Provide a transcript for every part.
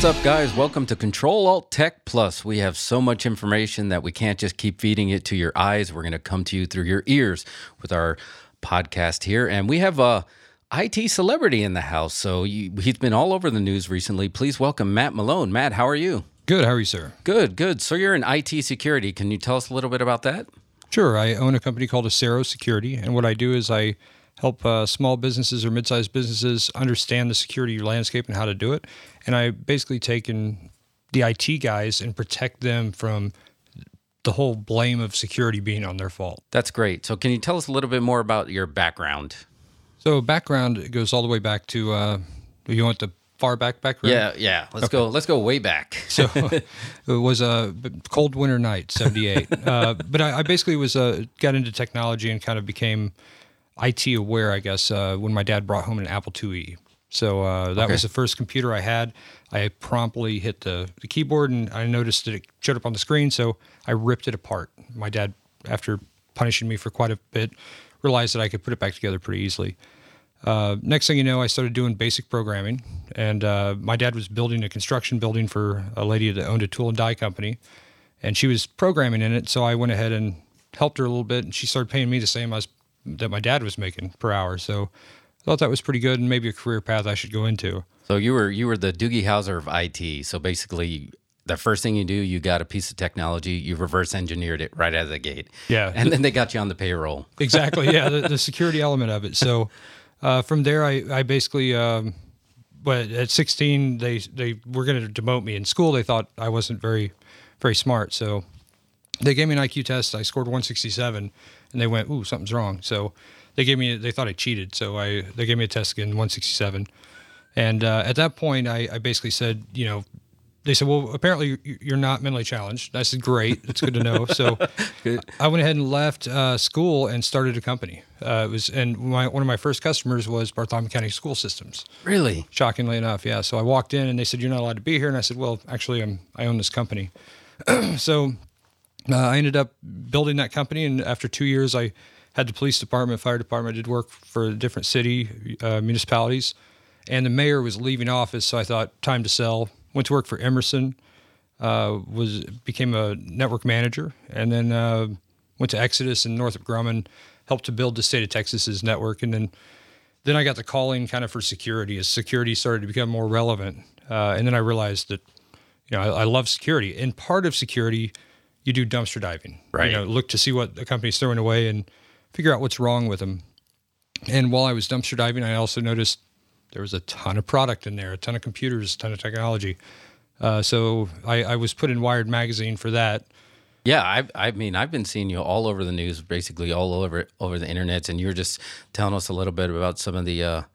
What's up, guys? Welcome to Control Alt Tech Plus. We have so much information that we can't just keep feeding it to your eyes. We're going to come to you through your ears with our podcast here. And we have a IT celebrity in the house. So he's been all over the news recently. Please welcome Matt Malone. Matt, how are you? Good. How are you, sir? Good, good. So you're in IT security. Can you tell us a little bit about that? Sure. I own a company called Acero Security. And what I do is I help small businesses or mid-sized businesses understand the security landscape and how to do it. And I basically take in the IT guys and protect them from the whole blame of security being on their fault. That's great. So can you tell us a little bit more about your background? So background goes all the way back to, you want the far back room? Yeah. Let's go way back. So it was a cold winter night, 78. But I basically got into technology and kind of became IT aware, I guess, when my dad brought home an Apple IIe. So that was the first computer I had. I promptly hit the keyboard, and I noticed that it showed up on the screen, so I ripped it apart. My dad, after punishing me for quite a bit, realized that I could put it back together pretty easily. Next thing you know, I started doing basic programming, and my dad was building a construction building for a lady that owned a tool and die company, and she was programming in it, so I went ahead and helped her a little bit, and she started paying me the same that my dad was making per hour, so I thought that was pretty good and maybe a career path I should go into. So you were the Doogie Howser of IT. So basically, the first thing you do, you got a piece of technology, you reverse engineered it right out of the gate. Yeah. And then they got you on the payroll. Exactly, yeah, the security element of it. So from there, I basically, but at 16, they were going to demote me in school. They thought I wasn't very, very smart. So they gave me an IQ test. I scored 167, and they went, ooh, something's wrong. So they thought I cheated, so they gave me a test again, 167. And at that point, I basically said, they said, well, apparently you're not mentally challenged. I said, great, that's good to know. So I went ahead and left school and started a company. One of my first customers was Bartholomew County School Systems. Really? Shockingly enough, yeah. So I walked in, and they said, you're not allowed to be here. And I said, well, actually, I own this company. So I ended up building that company, and after 2 years, I had the police department, fire department, did work for different city municipalities, and the mayor was leaving office, so I thought, time to sell. Went to work for Emerson, became a network manager, and then went to Exodus and Northrop Grumman, helped to build the state of Texas's network, and then I got the calling kind of for security as security started to become more relevant, and then I realized that I love security, and part of security, you do dumpster diving, right? Look to see what the company's throwing away and figure out what's wrong with them. And while I was dumpster diving, I also noticed there was a ton of product in there, a ton of computers, a ton of technology. So I was put in Wired Magazine for that. Yeah, I've been seeing you all over the news, basically all over the internet, and you were just telling us a little bit about some of the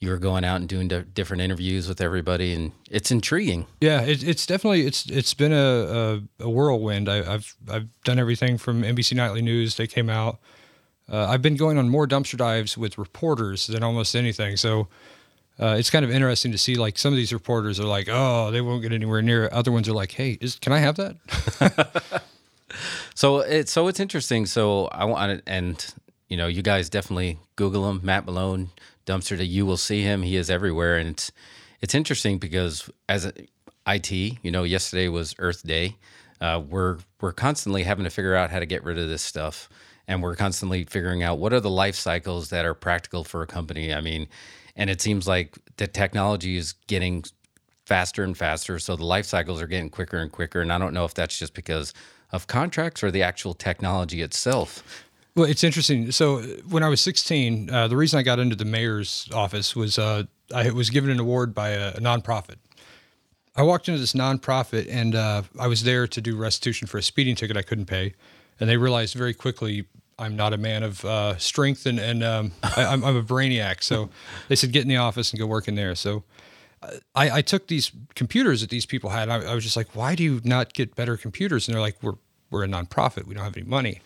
you were going out and doing different interviews with everybody, and it's intriguing. Yeah, it's definitely it's been a whirlwind. I've done everything from NBC Nightly News. They came out. I've been going on more dumpster dives with reporters than almost anything. So it's kind of interesting to see, like, some of these reporters are like, oh, they won't get anywhere near it. Other ones are like, hey, can I have that? So it's interesting. So I want to, and, you guys definitely Google him, Matt Malone, dumpster dive. You will see him. He is everywhere. And it's interesting because as IT, yesterday was Earth Day. We're constantly having to figure out how to get rid of this stuff. And we're constantly figuring out what are the life cycles that are practical for a company. I mean, and it seems like the technology is getting faster and faster. So the life cycles are getting quicker and quicker. And I don't know if that's just because of contracts or the actual technology itself. Well, it's interesting. So when I was 16, the reason I got into the mayor's office was I was given an award by a nonprofit. I walked into this nonprofit, and I was there to do restitution for a speeding ticket I couldn't pay. And they realized very quickly I'm not a man of strength, and I'm a brainiac. So they said, get in the office and go work in there. So I took these computers that these people had. And I was just like, why do you not get better computers? And they're like, we're a nonprofit. We don't have any money.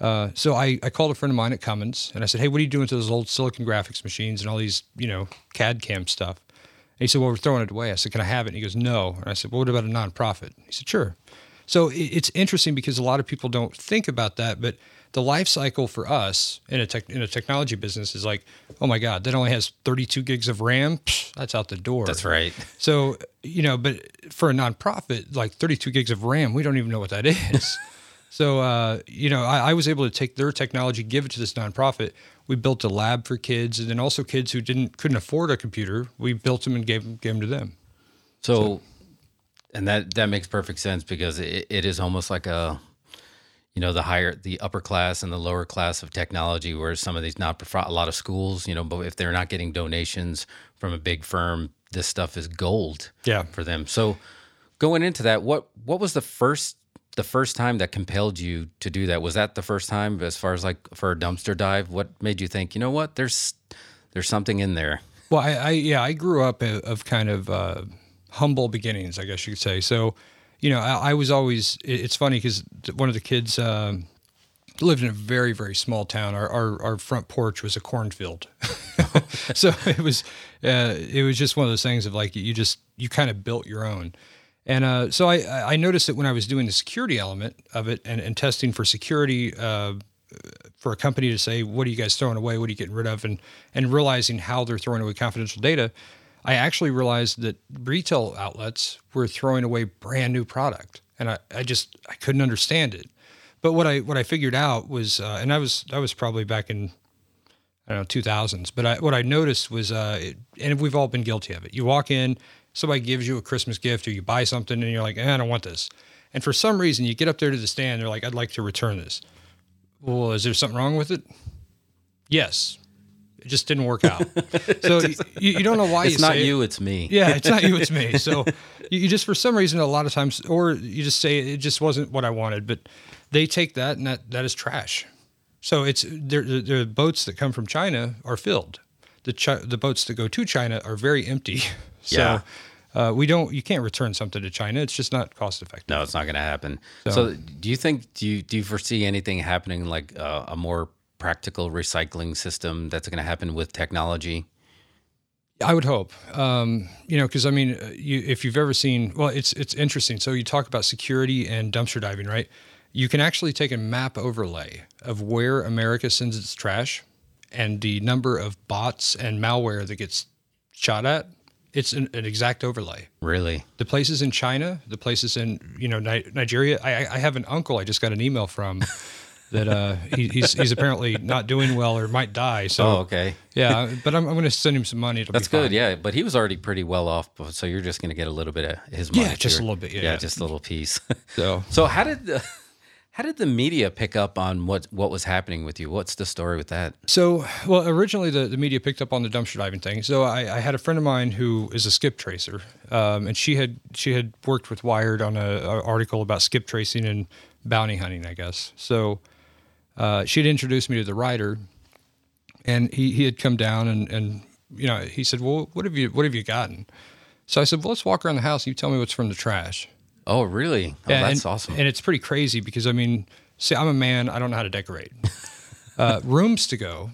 So I called a friend of mine at Cummins, and I said, hey, what are you doing to those old Silicon Graphics machines and all these, CAD CAM stuff? And he said, well, we're throwing it away. I said, can I have it? And he goes, no. And I said, well, what about a nonprofit? He said, sure. So it's interesting because a lot of people don't think about that, but the life cycle for us in a technology business is like, oh my God, that only has 32 gigs of RAM. Psh, that's out the door. That's right. So, but for a nonprofit, like 32 gigs of RAM, we don't even know what that is. So, I was able to take their technology, give it to this nonprofit. We built a lab for kids, and then also kids who couldn't afford a computer. We built them and gave them to them. So, and that makes perfect sense because it is almost like a, the upper class and the lower class of technology, where some of these a lot of schools, but if they're not getting donations from a big firm, this stuff is gold for them. So, going into that, what was the first time that compelled you to do that? Was that the first time, as far as like for a dumpster dive? What made you think, you know what, there's something in there? Well, I grew up of kind of humble beginnings, I guess you could say. So, I was always, it's funny because one of the kids lived in a very, very small town. Our front porch was a cornfield. So it was just one of those things of like, you kind of built your own. And so I noticed that when I was doing the security element of it and testing for security for a company to say, what are you guys throwing away? What are you getting rid of? And realizing how they're throwing away confidential data, I actually realized that retail outlets were throwing away brand new product. And I couldn't understand it. But what I figured out was, and I was probably back in, 2000s, but what I noticed was, and we've all been guilty of it. You walk in, somebody gives you a Christmas gift or you buy something and you're like, I don't want this. And for some reason you get up there to the stand. They're like, I'd like to return this. Well, is there something wrong with it? Yes. It just didn't work out. So you don't know why. It's not you, it's me. Yeah. It's not you, it's me. So you just, for some reason, a lot of times, or you just say it just wasn't what I wanted, but they take that and that is trash. So it's the boats that come from China are filled. The boats that go to China are very empty. So you can't return something to China. It's just not cost effective. No, it's not going to happen. So do you foresee anything happening like a more practical recycling system that's going to happen with technology? I would hope, because if you've ever seen, well, it's interesting. So you talk about security and dumpster diving, right? You can actually take a map overlay of where America sends its trash and the number of bots and malware that gets shot at. It's an exact overlay. Really? The places in China, the places in Nigeria. I have an uncle I just got an email from that he's apparently not doing well or might die. So okay. Yeah, but I'm going to send him some money. That's good. Yeah, but he was already pretty well off, so you're just going to get a little bit of his money. Yeah, just a little bit. Yeah, just a little piece. So how did the media pick up on what was happening with you? What's the story with that? So, well, originally the media picked up on the dumpster diving thing. So I had a friend of mine who is a skip tracer, and she had worked with Wired on an article about skip tracing and bounty hunting, I guess. So she had introduced me to the writer, and he had come down and he said, well, what have you gotten? So I said, well, let's walk around the house and you tell me what's from the trash. Oh, really? Oh, that's awesome. And it's pretty crazy because, I'm a man. I don't know how to decorate. Rooms to go,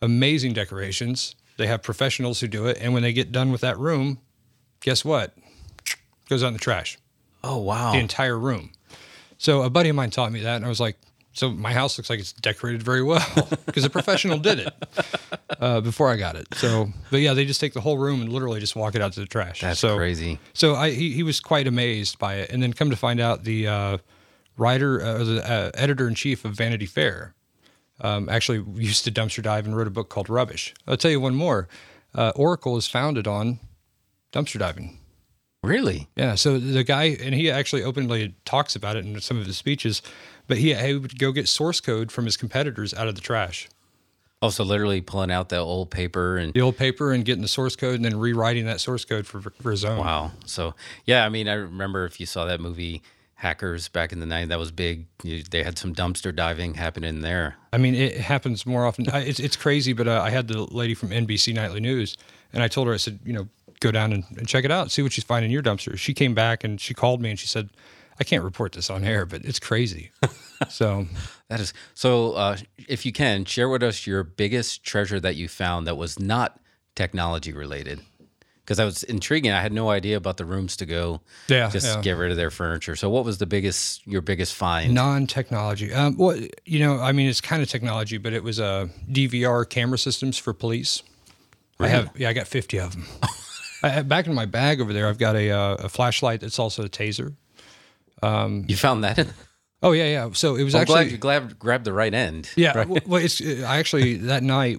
amazing decorations. They have professionals who do it. And when they get done with that room, guess what? Goes out in the trash. Oh, wow. The entire room. So a buddy of mine taught me that. And I was like, so my house looks like it's decorated very well because a professional did it before I got it. So, but yeah, they just take the whole room and literally just walk it out to the trash. That's crazy. So he was quite amazed by it. And then come to find out the editor-in-chief of Vanity Fair actually used to dumpster dive and wrote a book called Rubbish. I'll tell you one more. Oracle is founded on dumpster diving. Really? Yeah. So the guy, and he actually openly talks about it in some of his speeches, but he would go get source code from his competitors out of the trash. Oh, so literally pulling out the old paper and getting the source code and then rewriting that source code for his own. Wow. So, yeah, I remember if you saw that movie Hackers back in the 90s, that was big. They had some dumpster diving happening there. It happens more often. It's crazy, but I had the lady from NBC Nightly News, and I told her, I said, go down and check it out, see what you find in your dumpster. She came back and she called me and she said, I can't report this on air, but it's crazy. So if you can share with us your biggest treasure that you found that was not technology related. because I was intriguing. I had no idea about the rooms to go. Yeah, just get rid of their furniture. So what was the biggest, your biggest find? Non-technology. Well, you know, I mean, it's kind of technology, but it was DVR camera systems for police. Right. I got 50 of them. Back in my bag over there, I've got a flashlight that's also a taser. You found that? Oh, yeah. So it was glad you grabbed the right end. Yeah. Right? Well, that night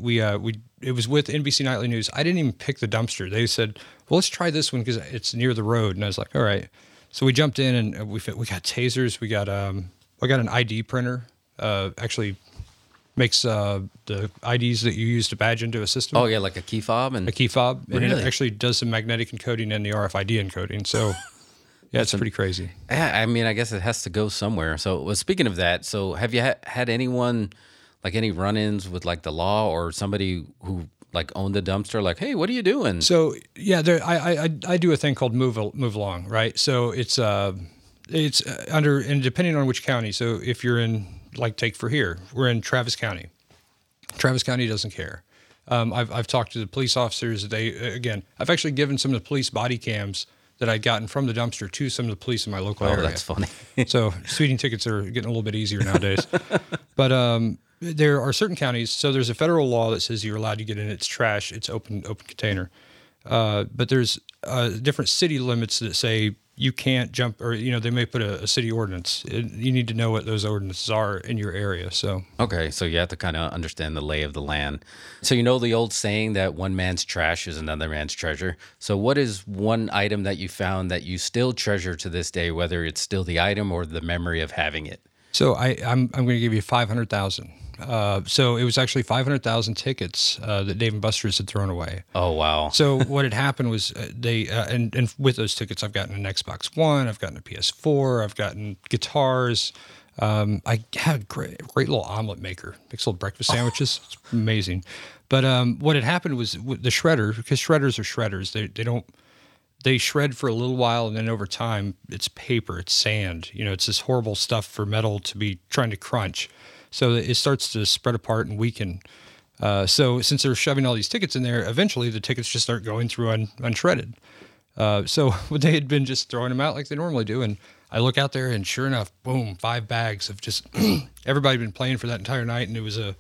it was with NBC Nightly News. I didn't even pick the dumpster. They said, well, let's try this one because it's near the road. And I was like, all right. So we jumped in and we got tasers. We got I got an ID printer. Actually makes the IDs that you use to badge into a system. Oh, yeah, like a key fob? And a key fob. Really? And it actually does some magnetic encoding and the RFID encoding. So, yeah, it's pretty crazy. Yeah, I mean, I guess it has to go somewhere. So, well, speaking of that, so have you had anyone... like any run-ins with like the law or somebody who like owned the dumpster, like, hey, what are you doing? So yeah, I do a thing called move along, right? So it's under, and depending on which county. So if you're in, like, take for here, we're in Travis County. Travis County doesn't care. I've talked to the police officers. I've actually given some of the police body cams that I'd gotten from the dumpster to some of the police in my local area. Oh, that's funny. So speeding tickets are getting a little bit easier nowadays, but there are certain counties. So there's a federal law that says you're allowed to get in. It's trash. It's open container. But there's different city limits that say you can't jump, or, you know, they may put a city ordinance. You need to know what those ordinances are in your area. So okay, so you have to kind of understand the lay of the land. So you know the old saying that one man's trash is another man's treasure. So what is one item that you found that you still treasure to this day, whether it's still the item or the memory of having it? So I'm going to give you 500,000. So it was actually 500,000 tickets that Dave and Buster's had thrown away. Oh, wow. So what had happened was they with those tickets, I've gotten an Xbox One, I've gotten a PS4, I've gotten guitars. I had a great little omelet maker, makes little breakfast sandwiches. It's amazing. But what had happened was the shredder, because shredders are shredders. They shred for a little while, and then over time, it's paper, it's sand. You know, it's this horrible stuff for metal to be trying to crunch. So it starts to spread apart and weaken. So since they're shoving all these tickets in there, eventually the tickets just start going through unshredded. So they had been just throwing them out like they normally do. And I look out there and sure enough, boom, 5 bags of just everybody had been playing for that entire night. And it was a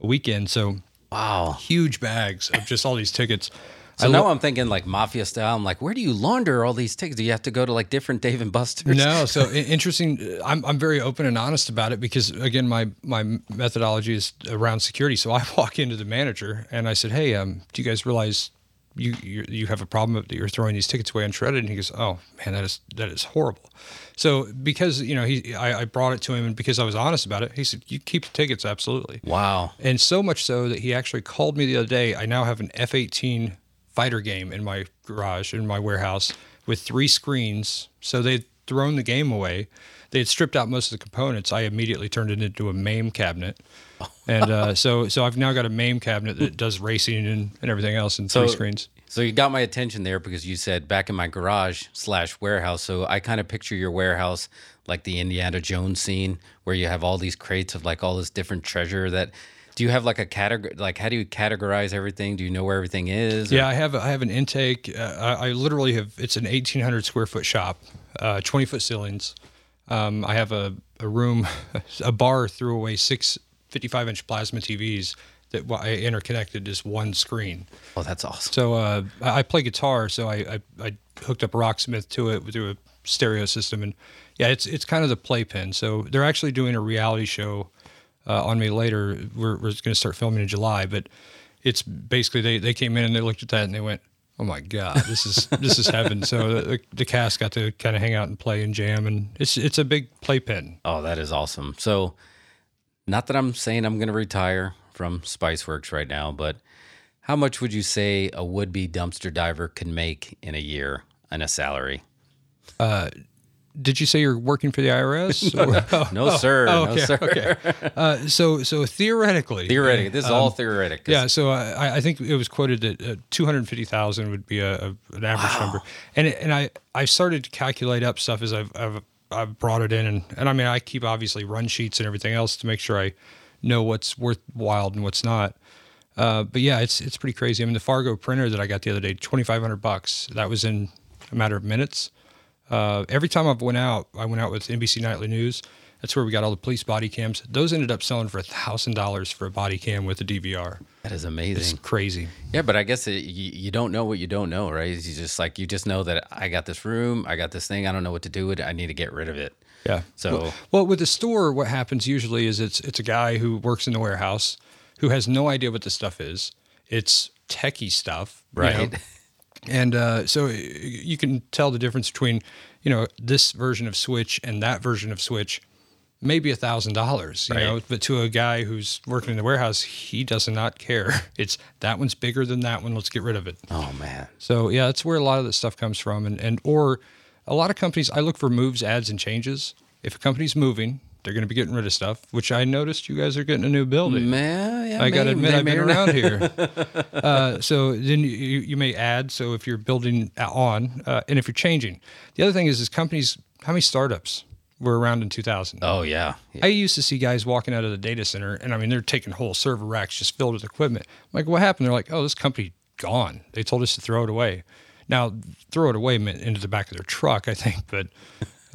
weekend. So wow, huge bags of just all these tickets. So now I'm thinking like mafia style. I'm like, where do you launder all these tickets? Do you have to go to like different Dave and Buster's? No. So interesting. I'm very open and honest about it because, again, my methodology is around security. So I walk into the manager and I said, hey, do you guys realize you have a problem that you're throwing these tickets away unshredded? And he goes, oh man, that is horrible. So because, you know, I brought it to him, and because I was honest about it, he said, you keep the tickets. Absolutely. Wow. And so much so that he actually called me the other day. I now have an F-18 fighter game in my garage, in my warehouse, with 3 screens. So they'd thrown the game away. They had stripped out most of the components. I immediately turned it into a MAME cabinet. And so I've now got a MAME cabinet that does racing and everything else in 3 screens. So you got my attention there because you said back in my garage / warehouse. So I kind of picture your warehouse like the Indiana Jones scene where you have all these crates of like all this different treasure that... Do you have like a category? Like, how do you categorize everything? Do you know where everything is? Or? Yeah, I have an intake. I literally have. It's an 1,800 square foot shop, 20-foot ceilings. I have a room. A bar threw away 6 55-inch plasma TVs that I interconnected as one screen. Oh, that's awesome. So I play guitar, so I hooked up Rocksmith to it through a stereo system, and yeah, it's kind of the playpen. So they're actually doing a reality show. On me later. We're going to start filming in July, but it's basically they came in and they looked at that and they went, "Oh my God, this is heaven!" So the cast got to kind of hang out and play and jam, and it's a big playpen. Oh, that is awesome. So, not that I'm saying I'm going to retire from Spiceworks right now, but how much would you say a would-be dumpster diver can make in a year on a salary? Did you say you're working for the IRS? No, sir. Oh, okay, no, sir. Okay. So theoretically. Theoretically. This is all theoretic. Yeah, so I think it was quoted that $250,000 would be an average number. And I started to calculate up stuff as I've brought it in. And I mean, I keep, obviously, run sheets and everything else to make sure I know what's worthwhile and what's not. But yeah, it's pretty crazy. I mean, the Fargo printer that I got the other day, $2,500. That was in a matter of minutes. Every time I went out with NBC Nightly News. That's where we got all the police body cams. Those ended up selling for $1,000 for a body cam with a DVR. That is amazing. It's crazy. Yeah, but I guess you don't know what you don't know, right? You just know that I got this room, I got this thing, I don't know what to do with it, I need to get rid of it. Yeah. So well, with the store, what happens usually is it's a guy who works in the warehouse who has no idea what this stuff is. It's techie stuff, right? You know? And so you can tell the difference between, you know, this version of Switch and that version of Switch. Maybe $1,000, you know, but to a guy who's working in the warehouse, he does not care. It's that one's bigger than that one. Let's get rid of it. Oh man. So yeah, that's where a lot of this stuff comes from. And or a lot of companies, I look for moves, adds, and changes. If a company's moving, they're going to be getting rid of stuff, which I noticed you guys are getting a new building. Man, yeah, I got to admit, I've been around here. So then you may add. So if you're building on, and if you're changing, the other thing is companies, how many startups were around in 2000. Oh, yeah. I used to see guys walking out of the data center, and I mean, they're taking whole server racks just filled with equipment. I'm like, what happened? They're like, oh, this company gone. They told us to throw it away. Now, throw it away meant into the back of their truck, I think, but...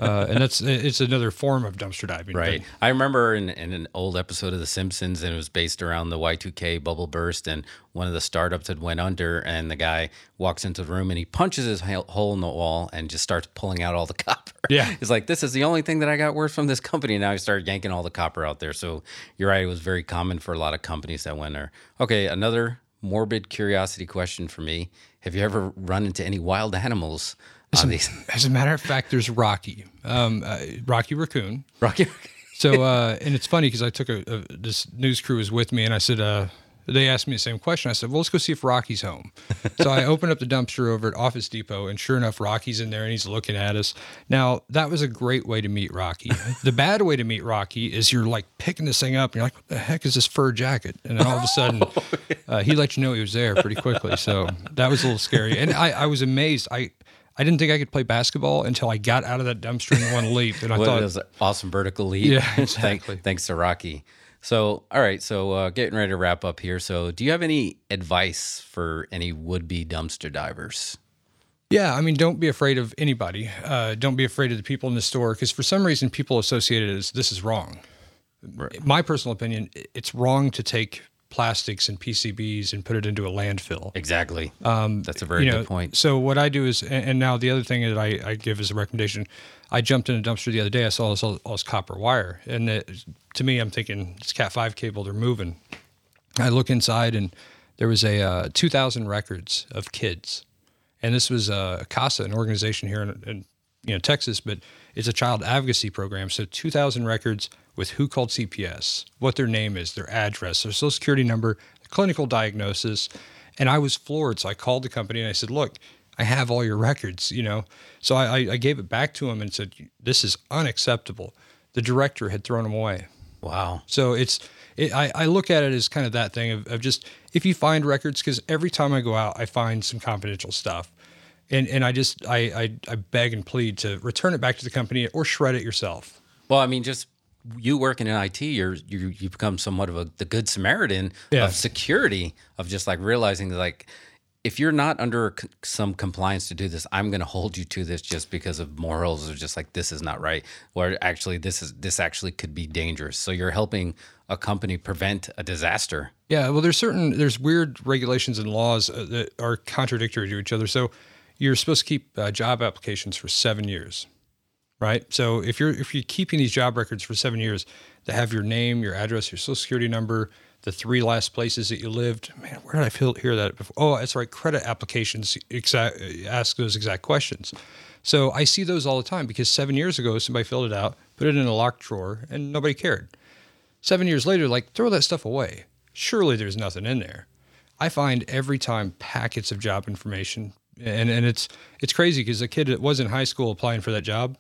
and it's another form of dumpster diving. Right. I remember in an old episode of The Simpsons, and it was based around the Y2K bubble burst, and one of the startups had went under, and the guy walks into the room, and he punches his hole in the wall and just starts pulling out all the copper. Yeah. It's like, this is the only thing that I got worth from this company, and now I started yanking all the copper out there. So you're right. It was very common for a lot of companies that went there. Okay, another morbid curiosity question for me. Have you ever run into any wild animals? As a matter of fact, there's Rocky, Rocky Raccoon. Rocky. So, and it's funny because I took this news crew was with me, and I said, they asked me the same question. I said, well, let's go see if Rocky's home. So I opened up the dumpster over at Office Depot, and sure enough, Rocky's in there, and he's looking at us. Now, that was a great way to meet Rocky. The bad way to meet Rocky is you're like picking this thing up, and you're like, what the heck is this fur jacket? And then all of a sudden, he let you know he was there pretty quickly. So that was a little scary. And I was amazed. I didn't think I could play basketball until I got out of that dumpster in one leap. And I thought it was an awesome vertical leap. Yeah, exactly. Thanks to Rocky. So, all right. So getting ready to wrap up here. So do you have any advice for any would-be dumpster divers? Yeah. I mean, don't be afraid of anybody. Don't be afraid of the people in the store. Because for some reason, people associate it as this is wrong. Right. My personal opinion, it's wrong to take plastics and PCBs and put it into a landfill. Exactly. That's a very good point. So what I do is, and now the other thing that I give as a recommendation, I jumped in a dumpster the other day. I saw all this copper wire. And to me, I'm thinking it's Cat 5 cable, they're moving. I look inside and there was 2,000 records of kids. And this was a CASA, an organization here in Texas, but it's a child advocacy program. So 2,000 records with who called CPS, what their name is, their address, their social security number, the clinical diagnosis. And I was floored. So I called the company and I said, look, I have all your records, So I gave it back to him and said, this is unacceptable. The director had thrown them away. Wow. So I look at it as kind of that thing of just, if you find records, because every time I go out, I find some confidential stuff. And I beg and plead to return it back to the company or shred it yourself. Well, I mean, just... You working in IT, you become somewhat of the good Samaritan of security, of just like realizing that like, if you're not under some compliance to do this, I'm going to hold you to this just because of morals or just like, this is not right. Or actually, this actually could be dangerous. So you're helping a company prevent a disaster. Yeah. Well, there's weird regulations and laws that are contradictory to each other. So you're supposed to keep job applications for 7 years. Right. So if you're keeping these job records for 7 years, they have your name, your address, your social security number, the 3 last places that you lived. Man, where did I hear that before? Oh, that's right. Credit applications ask those exact questions. So I see those all the time because 7 years ago, somebody filled it out, put it in a locked drawer, and nobody cared. 7 years later, like, throw that stuff away. Surely there's nothing in there. I find every time packets of job information, and it's crazy because the kid that was in high school applying for that job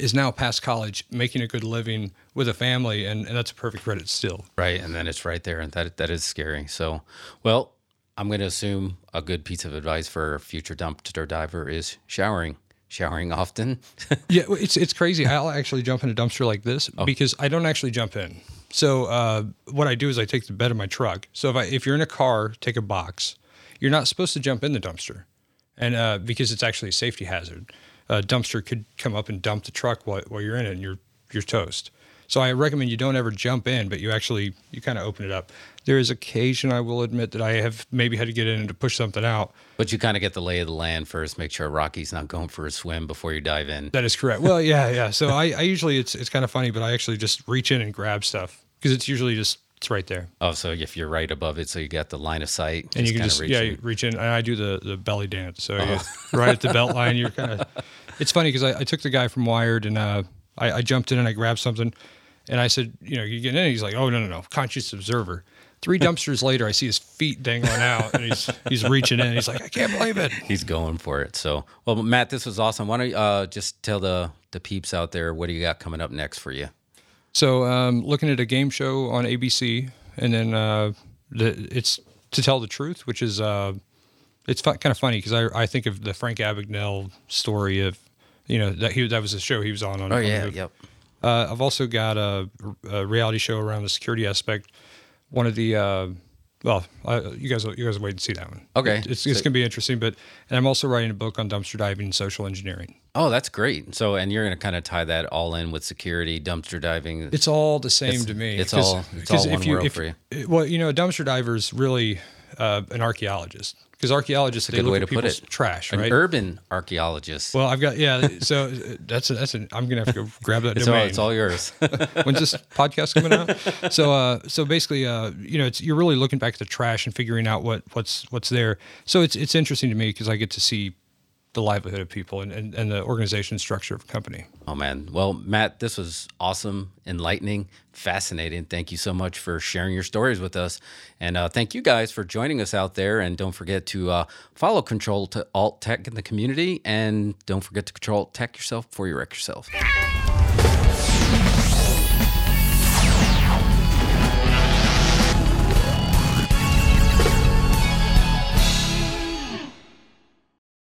is now past college, making a good living with a family, and that's a perfect credit still. Right, and then it's right there, and that is scary. So, well, I'm going to assume a good piece of advice for a future dumpster diver is showering. Showering often? Yeah, it's crazy. I'll actually jump in a dumpster like this because I don't actually jump in. So what I do is I take the bed of my truck. So if you're in a car, take a box. You're not supposed to jump in the dumpster, and because it's actually a safety hazard. A dumpster could come up and dump the truck while you're in it, and you're toast. So I recommend you don't ever jump in, but you kind of open it up. There is occasion, I will admit, that I have maybe had to get in and to push something out. But you kind of get the lay of the land first, make sure Rocky's not going for a swim before you dive in. That is correct. Well, yeah. So I usually, it's kind of funny, but I actually just reach in and grab stuff because it's usually just, it's right there. Oh, so if you're right above it, so you got the line of sight. And you can just, reach in. And I do the belly dance. So right at the belt line, you're kind of, it's funny because I took the guy from Wired and I jumped in and I grabbed something. And I said, you get in. He's like, oh, no, conscious observer. 3 dumpsters later, I see his feet dangling out, and he's reaching in. He's like, I can't believe it. He's going for it. So, well, Matt, this was awesome. Why don't you just tell the peeps out there, what do you got coming up next for you? So looking at a game show on ABC, and then it's To Tell the Truth, which is it's kind of funny because I think of the Frank Abagnale story of, that was the show he was on. Oh, yeah, yep. I've also got a reality show around the security aspect. One of the you guys will wait and see that one. Okay, it's gonna be interesting. And I'm also writing a book on dumpster diving and social engineering. Oh, that's great. So, and you're gonna kind of tie that all in with security, dumpster diving. It's all the same to me. It's all one world for you. Well, a dumpster diver is really an archaeologist. Because archaeologists, they look at people's trash, right? An urban archaeologist. Well, I've got, so I'm going to have to go grab that domain. It's all yours. When's this podcast coming out? So basically, you're really looking back at the trash and figuring out what's there. So it's interesting to me because I get to see the livelihood of people and the organization structure of a company. Oh, man. Well, Matt, this was awesome, enlightening, fascinating. Thank you so much for sharing your stories with us. And thank you guys for joining us out there. And don't forget to follow Control-Alt-Tech in the community. And don't forget to Control-Alt-Tech yourself before you wreck yourself.